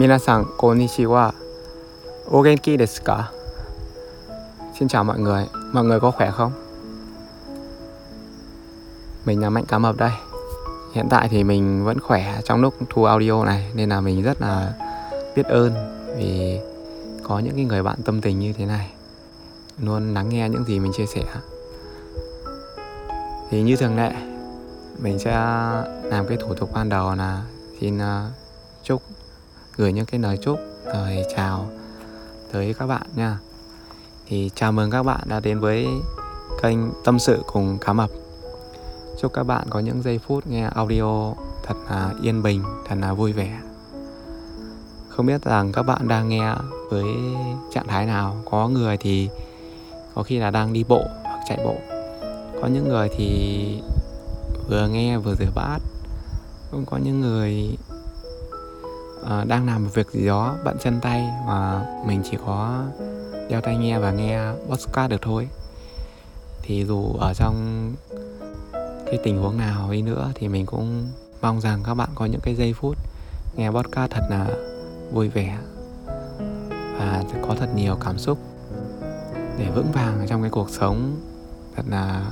皆さんこんにちは。お元気ですか? Xin chào mọi người có khỏe không? Mình là Mạnh Cám Hợp đây. Hiện tại thì mình vẫn khỏe trong lúc thu audio này, nên là mình rất là biết ơn vì có những cái người bạn tâm tình như thế này, luôn lắng nghe những gì mình chia sẻ. Thì như thường lệ, mình sẽ làm cái thủ tục ban đầu là xin chúc, gửi những cái lời chúc, lời chào tới các bạn nha. Thì chào mừng các bạn đã đến với kênh Tâm sự cùng Cám Hợp. Chúc các bạn có những giây phút nghe audio thật là yên bình, thật là vui vẻ. Không biết rằng các bạn đang nghe với trạng thái nào. Có người thì có khi là đang đi bộ hoặc chạy bộ. Có những người thì vừa nghe vừa rửa bát. Cũng có những người đang làm một việc gì đó bận chân tay mà mình chỉ có đeo tai nghe và nghe podcast được thôi. Thì dù ở trong cái tình huống nào đi nữa thì mình cũng mong rằng các bạn có những cái giây phút nghe podcast thật là vui vẻ và có thật nhiều cảm xúc để vững vàng trong cái cuộc sống thật là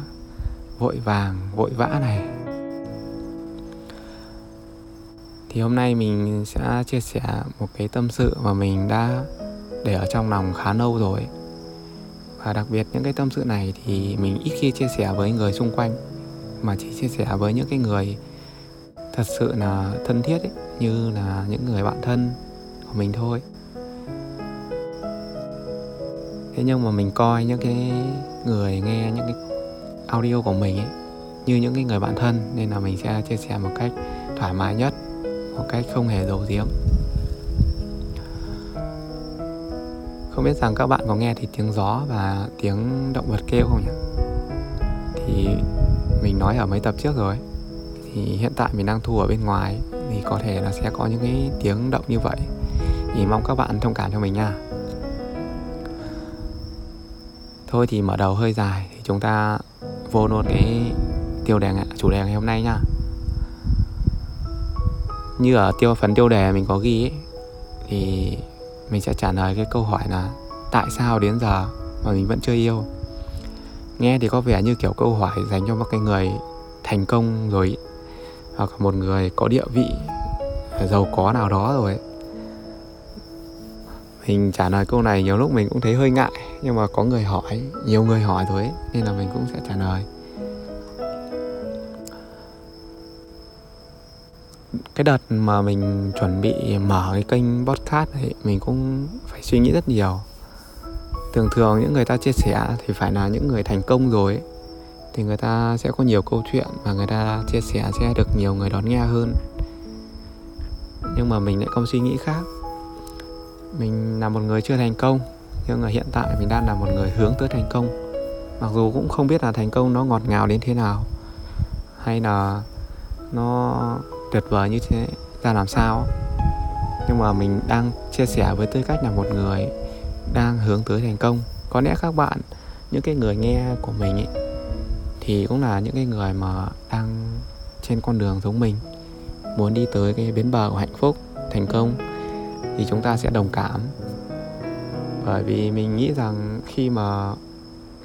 vội vàng, vội vã này. Thì hôm nay mình sẽ chia sẻ một cái tâm sự mà mình đã để ở trong lòng khá lâu rồi. Và đặc biệt những cái tâm sự này thì mình ít khi chia sẻ với người xung quanh, mà chỉ chia sẻ với những cái người thật sự là thân thiết ấy, như là những người bạn thân của mình thôi. Thế nhưng mà mình coi những cái người nghe những cái audio của mình ấy như những cái người bạn thân, nên là mình sẽ chia sẻ một cách thoải mái nhất, một cách không hề giấu giếm. Không biết rằng các bạn có nghe thì tiếng gió và tiếng động vật kêu không nhỉ? Thì mình nói ở mấy tập trước rồi. Thì hiện tại mình đang thu ở bên ngoài thì có thể là sẽ có những cái tiếng động như vậy. Thì mong các bạn thông cảm cho mình nha. Thôi thì mở đầu hơi dài thì chúng ta vô luôn cái chủ đề ngày hôm nay nha. Như ở phần tiêu đề mình có ghi ấy, thì mình sẽ trả lời cái câu hỏi là tại sao đến giờ mà mình vẫn chưa yêu. Nghe thì có vẻ như kiểu câu hỏi dành cho một cái người thành công rồi, hoặc một người có địa vị giàu có nào đó rồi ấy. Mình trả lời câu này nhiều lúc mình cũng thấy hơi ngại, nhưng mà có người hỏi, nhiều người hỏi rồi ấy, nên là mình cũng sẽ trả lời. Cái đợt mà mình chuẩn bị mở cái kênh podcast này, mình cũng phải suy nghĩ rất nhiều. Thường những người ta chia sẻ thì phải là những người thành công rồi ấy, thì người ta sẽ có nhiều câu chuyện và người ta chia sẻ sẽ được nhiều người đón nghe hơn. Nhưng mà mình lại không suy nghĩ khác. Mình là một người chưa thành công, nhưng mà hiện tại mình đang là một người hướng tới thành công. Mặc dù cũng không biết là thành công nó ngọt ngào đến thế nào, hay là nó tuyệt vời như thế ra làm sao, nhưng mà mình đang chia sẻ với tư cách là một người đang hướng tới thành công. Có lẽ các bạn, những cái người nghe của mình ấy, thì cũng là những cái người mà đang trên con đường giống mình, muốn đi tới cái bến bờ của hạnh phúc, thành công. Thì chúng ta sẽ đồng cảm, bởi vì mình nghĩ rằng khi mà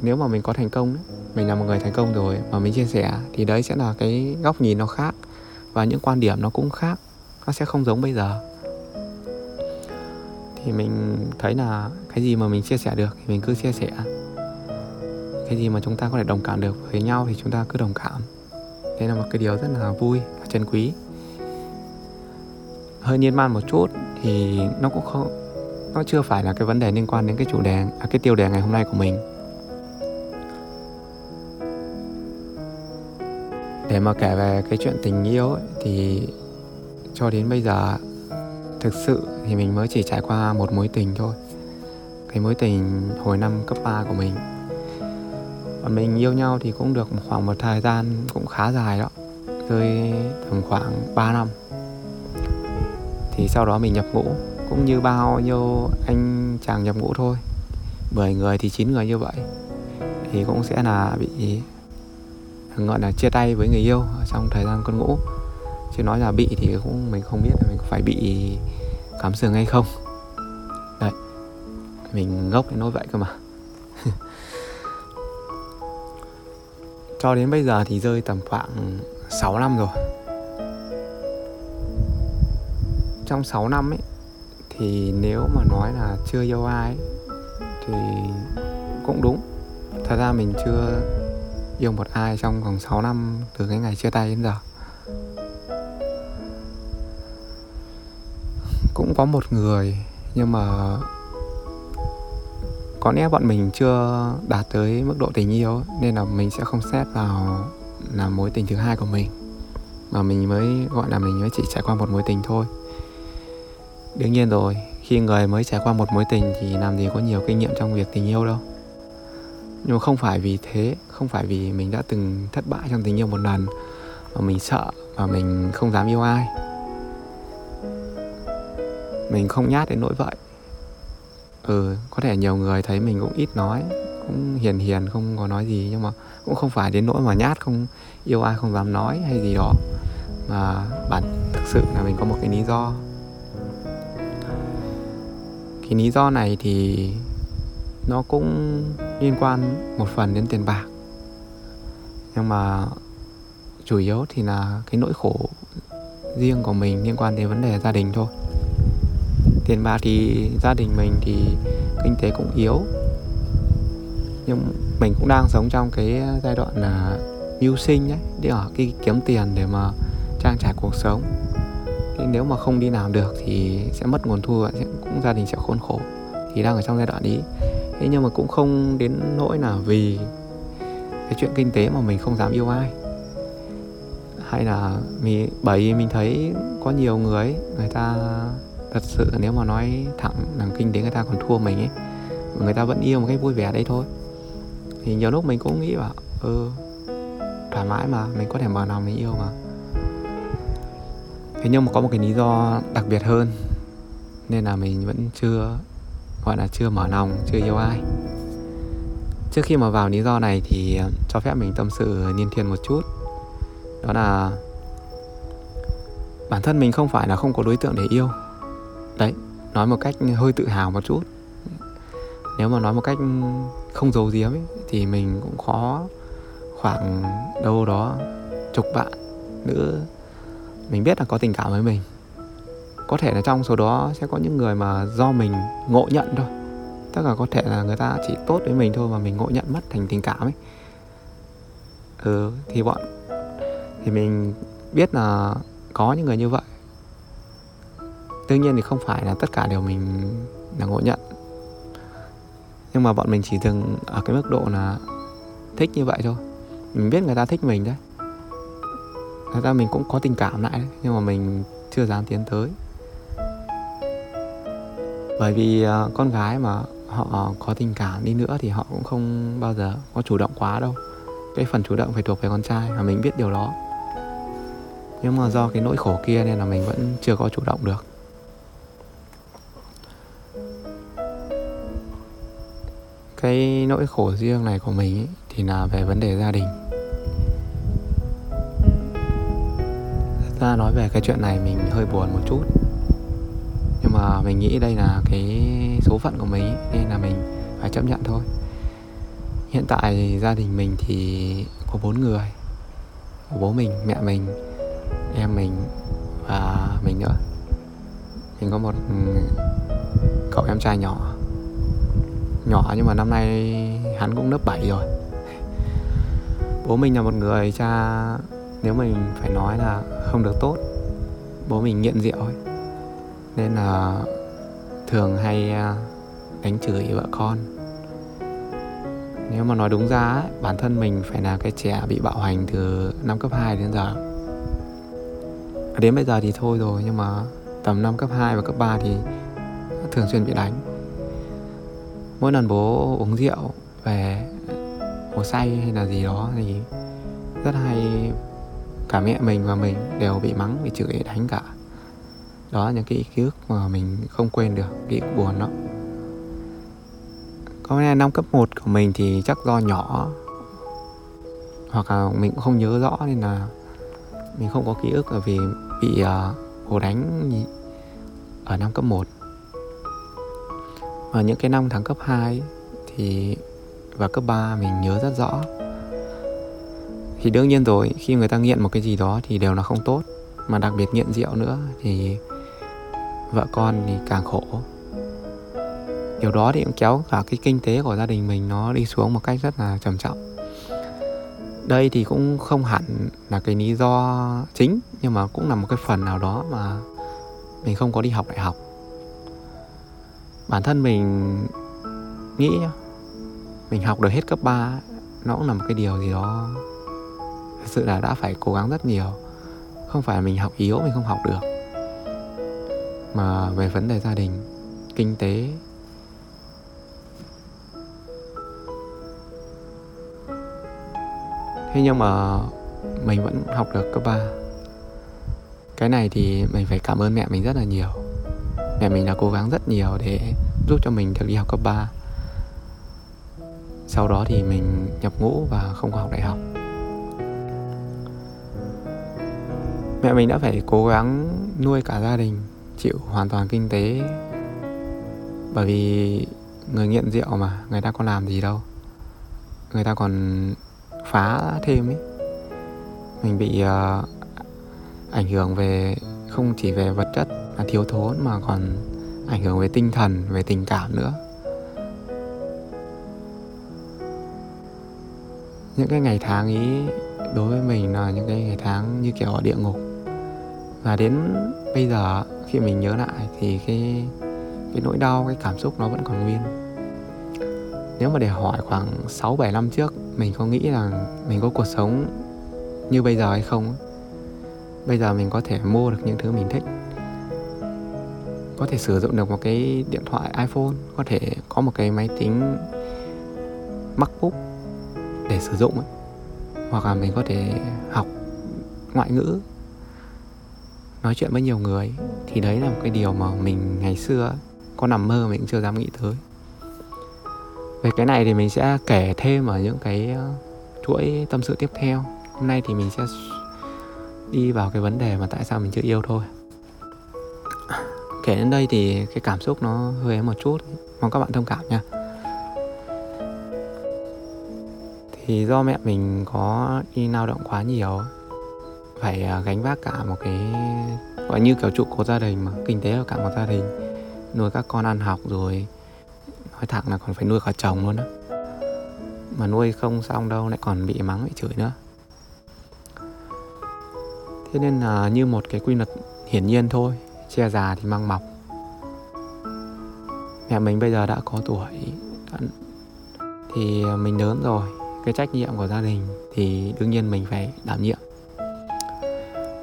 nếu mà mình có thành công, mình là một người thành công rồi mà mình chia sẻ, thì đấy sẽ là cái góc nhìn nó khác, và những quan điểm nó cũng khác, nó sẽ không giống bây giờ. Thì mình thấy là cái gì mà mình chia sẻ được thì mình cứ chia sẻ, cái gì mà chúng ta có thể đồng cảm được với nhau thì chúng ta cứ đồng cảm. Đấy là một cái điều rất là vui và trân quý. Hơi nhiên man một chút thì nó cũng không, nó chưa phải là cái vấn đề liên quan đến cái chủ đề, cái tiêu đề ngày hôm nay của mình. Để mà kể về cái chuyện tình yêu ấy, thì cho đến bây giờ thực sự thì mình mới chỉ trải qua một mối tình thôi. Cái mối tình hồi năm cấp 3 của mình. Còn mình yêu nhau thì cũng được khoảng một thời gian cũng khá dài đó, rơi tầm khoảng 3 năm. Thì sau đó mình nhập ngũ, cũng như bao nhiêu anh chàng nhập ngũ thôi, 10 người thì 9 người như vậy, thì cũng sẽ là bị gọi là chia tay với người yêu ở trong thời gian quân ngũ. Chứ nói là bị thì cũng mình không biết là mình phải bị tắm giường hay không. Đấy, mình ngốc đến nỗi vậy cơ mà. Cho đến bây giờ thì rơi tầm khoảng 6 năm rồi. Trong 6 năm ấy, thì nếu mà nói là chưa yêu ai ấy, thì cũng đúng. Thật ra mình chưa yêu một ai trong vòng 6 năm từ cái ngày chia tay đến giờ. Cũng có một người, nhưng mà có lẽ bọn mình chưa đạt tới mức độ tình yêu, nên là mình sẽ không xét vào là mối tình thứ hai của mình, mà mình mới gọi là mình mới chỉ trải qua một mối tình thôi. Đương nhiên rồi, khi người mới trải qua một mối tình thì làm gì có nhiều kinh nghiệm trong việc tình yêu đâu. Nhưng không phải vì thế, không phải vì mình đã từng thất bại trong tình yêu một lần mà mình sợ và mình không dám yêu ai. Mình không nhát đến nỗi vậy. Có thể nhiều người thấy mình cũng ít nói, cũng hiền không có nói gì, nhưng mà cũng không phải đến nỗi mà nhát, không yêu ai không dám nói hay gì đó, mà thực sự là mình có một cái lý do. Cái lý do này thì nó cũng liên quan một phần đến tiền bạc, nhưng mà chủ yếu thì là cái nỗi khổ riêng của mình liên quan đến vấn đề gia đình thôi. Tiền bạc thì gia đình mình thì kinh tế cũng yếu, nhưng mình cũng đang sống trong cái giai đoạn là mưu sinh ấy, để ở cái kiếm tiền để mà trang trải cuộc sống. Thì nếu mà không đi làm được thì sẽ mất nguồn thu, cũng gia đình sẽ khốn khổ. Thì đang ở trong giai đoạn ý. Thế nhưng mà cũng không đến nỗi là vì cái chuyện kinh tế mà mình không dám yêu ai. Hay là bởi vì mình thấy có nhiều người ấy, người ta thật sự nếu mà nói thẳng là kinh tế người ta còn thua mình ấy, người ta vẫn yêu một cách vui vẻ đấy thôi. Thì nhiều lúc mình cũng nghĩ bảo thoải mái mà, mình có thể mở lòng mình yêu mà. Thế nhưng mà có một cái lý do đặc biệt hơn, nên là mình vẫn chưa, gọi là chưa mở lòng, chưa yêu ai. Trước khi mà vào lý do này thì cho phép mình tâm sự niên thiên một chút. Đó là bản thân mình không phải là không có đối tượng để yêu. Đấy, nói một cách hơi tự hào một chút. Nếu mà nói một cách không giấu giếm ấy, thì mình cũng khó khoảng đâu đó chục bạn nữ mình biết là có tình cảm với mình. Có thể là trong số đó sẽ có những người mà do mình ngộ nhận thôi, tức là có thể là người ta chỉ tốt với mình thôi mà mình ngộ nhận mất thành tình cảm ấy. Thì mình biết là có những người như vậy. Đương nhiên thì không phải là tất cả đều mình là ngộ nhận, nhưng mà bọn mình chỉ dừng ở cái mức độ là thích như vậy thôi. Mình biết người ta thích mình đấy, thật ra mình cũng có tình cảm lại đấy, nhưng mà mình chưa dám tiến tới. Bởi vì con gái mà họ có tình cảm đi nữa thì họ cũng không bao giờ có chủ động quá đâu. Cái phần chủ động phải thuộc về con trai, và mình biết điều đó. Nhưng mà do cái nỗi khổ kia nên là mình vẫn chưa có chủ động được. Cái nỗi khổ riêng này của mình ấy, thì là về vấn đề gia đình. Thật ra nói về cái chuyện này mình hơi buồn một chút, nhưng mà mình nghĩ đây là cái số phận của mình ấy, nên là mình phải chấp nhận thôi. Hiện tại gia đình mình thì có 4 người, có bố mình, mẹ mình, em mình và mình nữa. Mình có một cậu em trai nhỏ, nhưng mà năm nay hắn cũng lớp 7 rồi. Bố mình là một người cha, nếu mình phải nói là không được tốt. Bố mình nghiện rượu ấy, nên là thường hay đánh chửi vợ con. Nếu mà nói đúng ra ấy, bản thân mình phải là cái trẻ bị bạo hành từ năm cấp 2 đến giờ. Đến bây giờ thì thôi rồi, nhưng mà tầm năm cấp 2 và cấp 3 thì thường xuyên bị đánh. Mỗi lần bố uống rượu về, bố say hay là gì đó thì rất hay, cả mẹ mình và mình đều bị mắng, bị chửi, đánh cả. Đó là những cái ký ức mà mình không quên được, ký ức buồn đó. Có lẽ năm cấp 1 của mình thì chắc do nhỏ, hoặc là mình cũng không nhớ rõ nên là mình không có ký ức, bởi vì bị bố đánh ở năm cấp 1. Và những cái năm tháng cấp 2 thì và cấp 3 mình nhớ rất rõ. Thì đương nhiên rồi, khi người ta nghiện một cái gì đó thì đều là không tốt, mà đặc biệt nghiện rượu nữa thì vợ con thì càng khổ. Điều đó thì cũng kéo cả cái kinh tế của gia đình mình nó đi xuống một cách rất là trầm trọng. Đây thì cũng không hẳn là cái lý do chính, nhưng mà cũng là một cái phần nào đó mà mình không có đi học đại học. Bản thân mình nghĩ mình học được hết cấp 3 nó cũng là một cái điều gì đó thật sự là đã phải cố gắng rất nhiều. Không phải mình học yếu, mình không học được, mà về vấn đề gia đình, kinh tế. Thế nhưng mà mình vẫn học được cấp 3. Cái này thì mình phải cảm ơn mẹ mình rất là nhiều. Mẹ mình đã cố gắng rất nhiều để giúp cho mình được đi học cấp 3. Sau đó thì mình nhập ngũ và không có học đại học. Mẹ mình đã phải cố gắng nuôi cả gia đình, chịu hoàn toàn kinh tế. Bởi vì người nghiện rượu mà, người ta có làm gì đâu, người ta còn phá thêm ấy. Mình bị ảnh hưởng về, không chỉ về vật chất là thiếu thốn, mà còn ảnh hưởng về tinh thần, về tình cảm nữa. Những cái ngày tháng ấy đối với mình là những cái ngày tháng như kiểu ở địa ngục. Và đến bây giờ khi mình nhớ lại thì cái nỗi đau, cái cảm xúc nó vẫn còn nguyên. Nếu mà để hỏi khoảng 6-7 năm trước mình có nghĩ là mình có cuộc sống như bây giờ hay không? Bây giờ mình có thể mua được những thứ mình thích, có thể sử dụng được một cái điện thoại iPhone, có thể có một cái máy tính MacBook để sử dụng ấy. Hoặc là mình có thể học ngoại ngữ, nói chuyện với nhiều người. Thì đấy là một cái điều mà mình ngày xưa có nằm mơ mình cũng chưa dám nghĩ tới. Về cái này thì mình sẽ kể thêm ở những cái chuỗi tâm sự tiếp theo. Hôm nay thì mình sẽ đi vào cái vấn đề mà tại sao mình chưa yêu thôi. Kể đến đây thì cái cảm xúc nó hơi một chút, mong các bạn thông cảm nha. Thì do mẹ mình có đi lao động quá nhiều, phải gánh vác cả một cái gọi như kiểu trụ cột gia đình mà, kinh tế của cả một gia đình, nuôi các con ăn học, rồi nói thẳng là còn phải nuôi cả chồng luôn á. Mà nuôi không xong đâu, lại còn bị mắng, bị chửi nữa. Thế nên là như một cái quy luật hiển nhiên thôi, che già thì mang mọc. Mẹ mình bây giờ đã có tuổi thì mình lớn rồi, cái trách nhiệm của gia đình thì đương nhiên mình phải đảm nhiệm.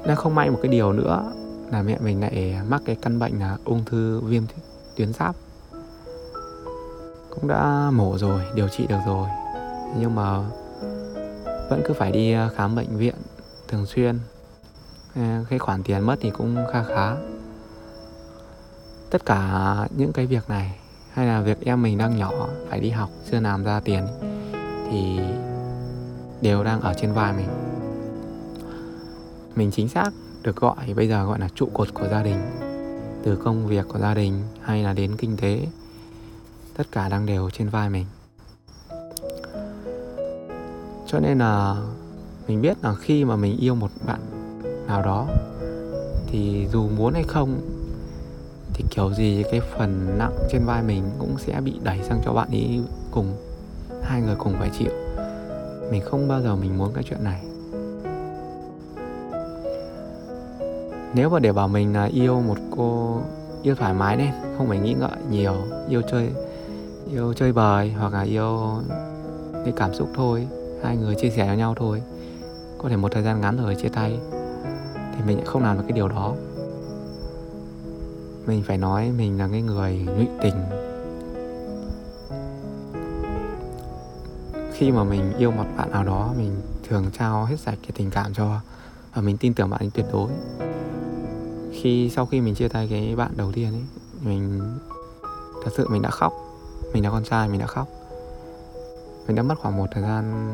Nên không may một cái điều nữa là mẹ mình lại mắc cái căn bệnh là ung thư viêm tuyến giáp. Cũng đã mổ rồi, điều trị được rồi, nhưng mà vẫn cứ phải đi khám bệnh viện thường xuyên. Cái khoản tiền mất thì cũng khá. Tất cả những cái việc này, hay là việc em mình đang nhỏ phải đi học chưa làm ra tiền, thì đều đang ở trên vai mình. Mình chính xác được gọi bây giờ gọi là trụ cột của gia đình. Từ công việc của gia đình hay là đến kinh tế, tất cả đang đều trên vai mình. Cho nên là mình biết là khi mà mình yêu một bạn nào đó thì dù muốn hay không thì kiểu gì cái phần nặng trên vai mình cũng sẽ bị đẩy sang cho bạn ấy cùng. Hai người cùng phải chịu. Mình không bao giờ mình muốn cái chuyện này. Nếu mà để bảo mình là yêu một cô, yêu thoải mái nên không phải nghĩ ngợi nhiều, yêu chơi bời, hoặc là yêu cái cảm xúc thôi, hai người chia sẻ với nhau thôi, có thể một thời gian ngắn rồi chia tay, thì mình lại không làm được cái điều đó. Mình phải nói mình là cái người nhụy tình. Khi mà mình yêu một bạn nào đó, mình thường trao hết sạch cái tình cảm cho, và mình tin tưởng bạn ấy tuyệt đối. Sau khi mình chia tay cái bạn đầu tiên ấy, mình thật sự mình đã khóc. Mình là con trai, mình đã khóc. Mình đã mất khoảng một thời gian,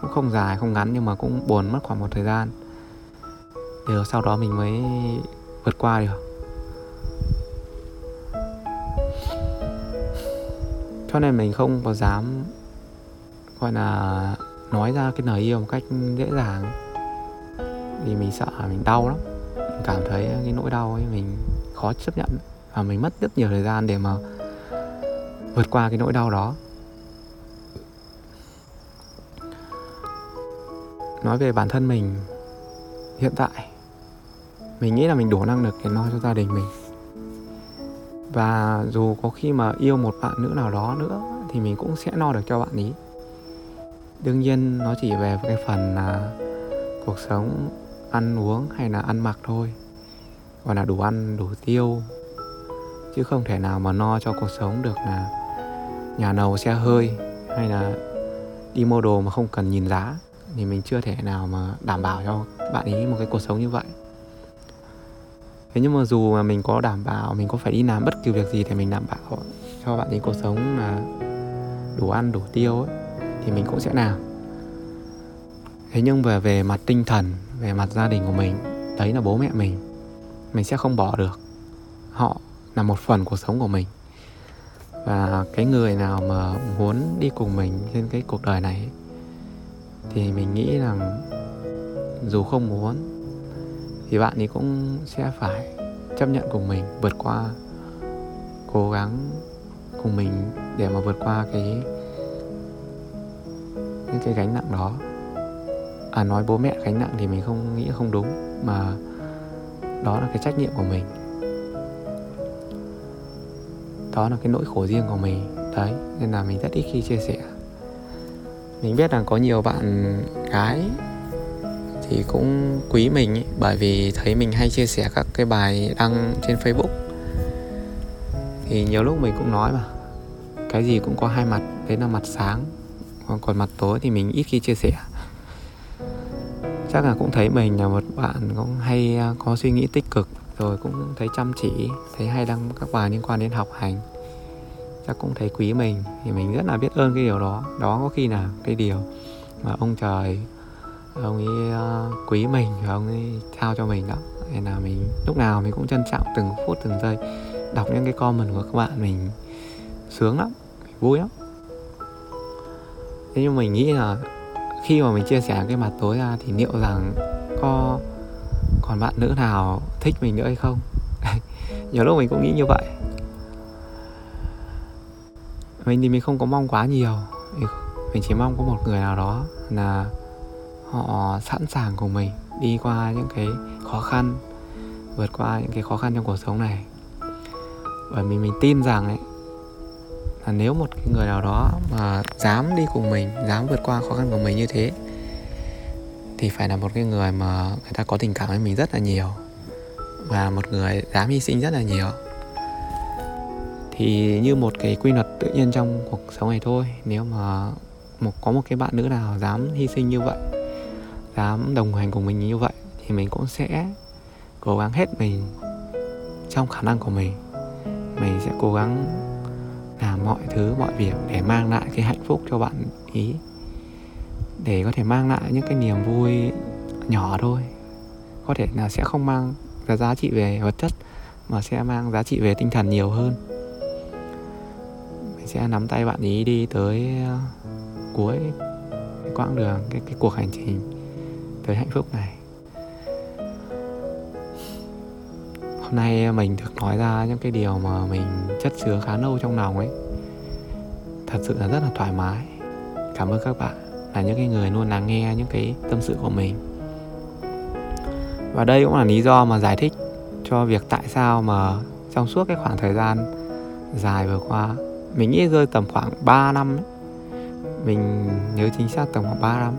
cũng không dài, không ngắn, nhưng mà cũng buồn mất khoảng một thời gian. Điều sau đó mình mới vượt qua được. Cho nên mình không có dám gọi là nói ra cái lời yêu một cách dễ dàng, vì mình sợ mình đau lắm. Mình cảm thấy cái nỗi đau ấy mình khó chấp nhận, và mình mất rất nhiều thời gian để mà vượt qua cái nỗi đau đó. Nói về bản thân mình hiện tại, mình nghĩ là mình đủ năng lực để lo cho gia đình mình. Và dù có khi mà yêu một bạn nữ nào đó nữa thì mình cũng sẽ lo được cho bạn ý. Đương nhiên nó chỉ về cái phần là cuộc sống ăn uống hay là ăn mặc thôi, gọi là đủ ăn đủ tiêu, chứ không thể nào mà lo cho cuộc sống được là nhà nầu xe hơi hay là đi mua đồ mà không cần nhìn giá, thì mình chưa thể nào mà đảm bảo cho bạn ý một cái cuộc sống như vậy. Thế nhưng mà dù mà mình có đảm bảo, mình có phải đi làm bất cứ việc gì để mình đảm bảo cho bạn ý cuộc sống là đủ ăn đủ tiêu ấy, thì mình cũng sẽ làm. Thế nhưng về mặt tinh thần, về mặt gia đình của mình, đấy là bố mẹ mình sẽ không bỏ được. Họ là một phần cuộc sống của mình, và cái người nào mà muốn đi cùng mình trên cái cuộc đời này thì mình nghĩ rằng dù không muốn thì bạn ấy cũng sẽ phải chấp nhận cùng mình, vượt qua, cố gắng cùng mình để mà vượt qua cái gánh nặng đó. Nói bố mẹ gánh nặng thì mình không nghĩ không đúng, mà đó là cái trách nhiệm của mình, đó là cái nỗi khổ riêng của mình. Đấy, nên là mình rất ít khi chia sẻ. Mình biết là có nhiều bạn gái thì cũng quý mình ấy, bởi vì thấy mình hay chia sẻ các cái bài đăng trên Facebook. Thì nhiều lúc mình cũng nói mà, cái gì cũng có hai mặt, đấy là mặt sáng, còn mặt tối thì mình ít khi chia sẻ. Chắc là cũng thấy mình là một bạn cũng hay có suy nghĩ tích cực, rồi cũng thấy chăm chỉ, thấy hay đăng các bài liên quan đến học hành, chắc cũng thấy quý mình, thì mình rất là biết ơn cái điều đó. Đó có khi là cái điều mà ông trời, ông ấy quý mình và ông ấy trao cho mình đó. Nên là mình lúc nào mình cũng trân trọng từng phút từng giây. Đọc những cái comment của các bạn mình sướng lắm, mình vui lắm. Thế nhưng mình nghĩ là khi mà mình chia sẻ cái mặt tối ra thì liệu rằng có còn bạn nữ nào thích mình nữa hay không? Nhiều lúc mình cũng nghĩ như vậy. Mình thì mình không có mong quá nhiều, mình chỉ mong có một người nào đó là họ sẵn sàng cùng mình đi qua những cái khó khăn, vượt qua những cái khó khăn trong cuộc sống này. Bởi vì mình tin rằng ấy, là nếu một cái người nào đó mà dám đi cùng mình, dám vượt qua khó khăn của mình như thế, thì phải là một cái người mà người ta có tình cảm với mình rất là nhiều, và một người dám hy sinh rất là nhiều. Thì như một cái quy luật tự nhiên trong cuộc sống này thôi, nếu mà có một cái bạn nữ nào dám hy sinh như vậy, dám đồng hành cùng mình như vậy, thì mình cũng sẽ cố gắng hết mình trong khả năng của mình. Mình sẽ cố gắng làm mọi thứ, mọi việc để mang lại cái hạnh phúc cho bạn ý, để có thể mang lại những cái niềm vui nhỏ thôi. Có thể là sẽ không mang giá trị về vật chất, mà sẽ mang giá trị về tinh thần nhiều hơn. Mình sẽ nắm tay bạn ý đi tới cuối cái quãng đường, cái cuộc hành trình tới hạnh phúc này. Hôm nay mình được nói ra những cái điều mà mình chất chứa khá lâu trong lòng ấy, thật sự là rất là thoải mái. Cảm ơn các bạn là những cái người luôn lắng nghe những cái tâm sự của mình. Và đây cũng là lý do mà giải thích cho việc tại sao mà trong suốt cái khoảng thời gian dài vừa qua, mình nghĩ rơi tầm khoảng 3 năm ấy. Mình nhớ chính xác tầm khoảng 3 năm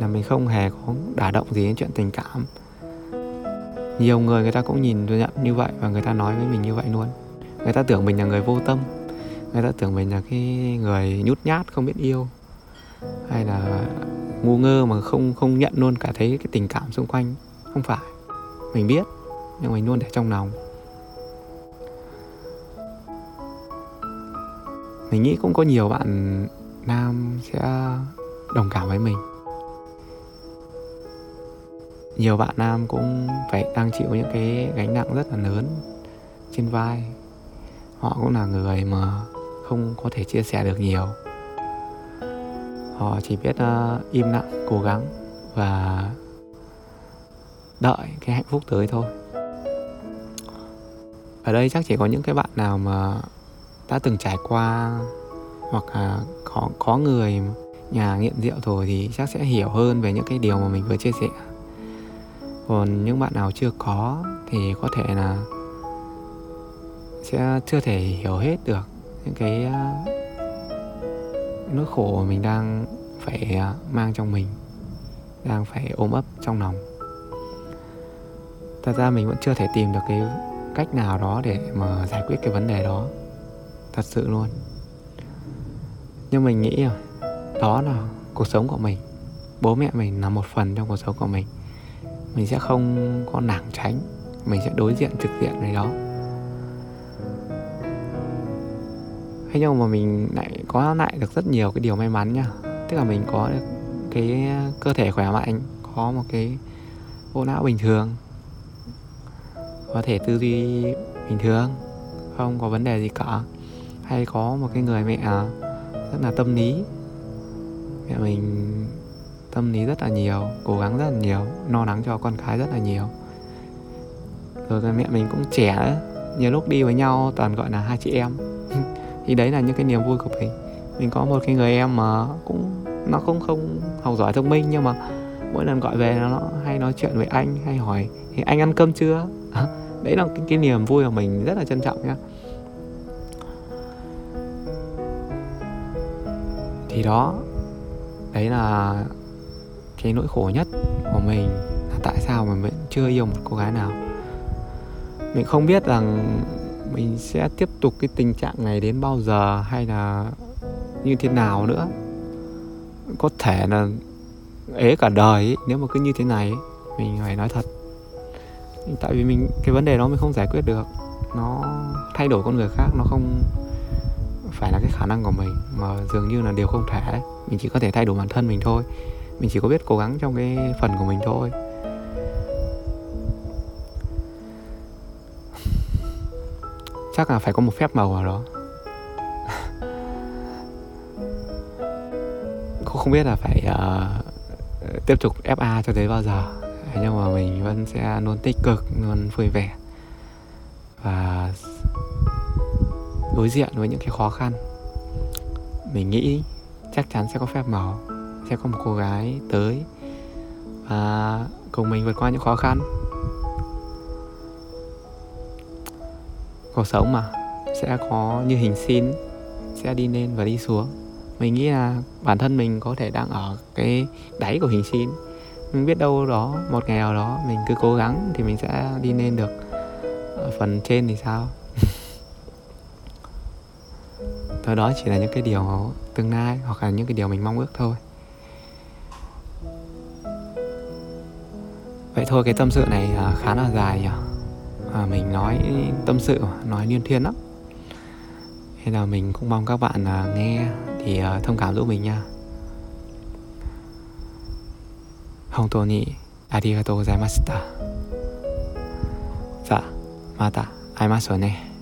là mình không hề có đả động gì đến chuyện tình cảm. Nhiều người, người ta cũng nhìn nhận như vậy, và người ta nói với mình như vậy luôn. Người ta tưởng mình là người vô tâm, người ta tưởng mình là cái người nhút nhát không biết yêu, hay là ngu ngơ mà không nhận luôn cả thấy cái tình cảm xung quanh. Không phải, mình biết, nhưng mình luôn để trong lòng. Mình nghĩ cũng có nhiều bạn nam sẽ đồng cảm với mình. Nhiều bạn nam cũng phải đang chịu những cái gánh nặng rất là lớn trên vai. Họ cũng là người mà không có thể chia sẻ được nhiều. Họ chỉ biết im lặng, cố gắng và đợi cái hạnh phúc tới thôi. Ở đây chắc chỉ có những cái bạn nào mà đã từng trải qua hoặc là có người nhà nghiện rượu rồi thì chắc sẽ hiểu hơn về những cái điều mà mình vừa chia sẻ. Còn những bạn nào chưa có thì có thể là sẽ chưa thể hiểu hết được những cái nỗi khổ mà mình đang phải mang trong mình, đang phải ôm ấp trong lòng. Thật ra mình vẫn chưa thể tìm được cái cách nào đó để mà giải quyết cái vấn đề đó, thật sự luôn. Nhưng mình nghĩ rồi, đó là cuộc sống của mình. Bố mẹ mình là một phần trong cuộc sống của mình. Mình sẽ không có lảng tránh, mình sẽ đối diện trực diện với đó. Thế nhưng mà mình lại có lại được rất nhiều cái điều may mắn nha. Tức là mình có được cái cơ thể khỏe mạnh, có một cái bộ não bình thường, có thể tư duy bình thường, không có vấn đề gì cả. Hay có một cái người mẹ rất là tâm lý. Mẹ mình tâm lý rất là nhiều, cố gắng rất là nhiều, lo lắng cho con cái rất là nhiều. Rồi mẹ mình cũng trẻ đấy. Nhiều lúc đi với nhau toàn gọi là hai chị em. Thì đấy là những cái niềm vui của mình. Mình có một cái người em mà nó cũng không học giỏi thông minh, nhưng mà mỗi lần gọi về nó hay nói chuyện với anh, hay hỏi thì anh ăn cơm chưa? Đấy là cái niềm vui của mình rất là trân trọng nhá. Thì đó, đấy là cái nỗi khổ nhất của mình, là tại sao mình vẫn chưa yêu một cô gái nào. Mình không biết rằng mình sẽ tiếp tục cái tình trạng này đến bao giờ hay là như thế nào nữa. Có thể là ế cả đời ấy, nếu mà cứ như thế này ấy, mình phải nói thật. Tại vì cái vấn đề đó mình không giải quyết được. Nó thay đổi con người khác, nó không phải là cái khả năng của mình, mà dường như là điều không thể ấy. Mình chỉ có thể thay đổi bản thân mình thôi. Mình chỉ có biết cố gắng trong cái phần của mình thôi. Chắc là phải có một phép màu nào đó. Cũng không biết là phải tiếp tục FA cho tới bao giờ. Nhưng mà mình vẫn sẽ luôn tích cực, luôn vui vẻ và đối diện với những cái khó khăn. Mình nghĩ chắc chắn sẽ có phép màu, sẽ có một cô gái tới và cùng mình vượt qua những khó khăn. Cuộc sống mà, sẽ có như hình sin, sẽ đi lên và đi xuống. Mình nghĩ là bản thân mình có thể đang ở cái đáy của hình sin. Mình biết đâu đó, một ngày nào đó mình cứ cố gắng thì mình sẽ đi lên được. Ở phần trên thì sao? Thôi đó chỉ là những cái điều tương lai hoặc là những cái điều mình mong ước thôi. Vậy thôi, cái tâm sự này khá là dài nhỉ. Mình nói tâm sự, nói liên thiên lắm. Nên là mình cũng mong các bạn nghe thì thông cảm giúp mình nha. Hontou ni arigatou gozaimashita. Dạ, mata aimasu ne.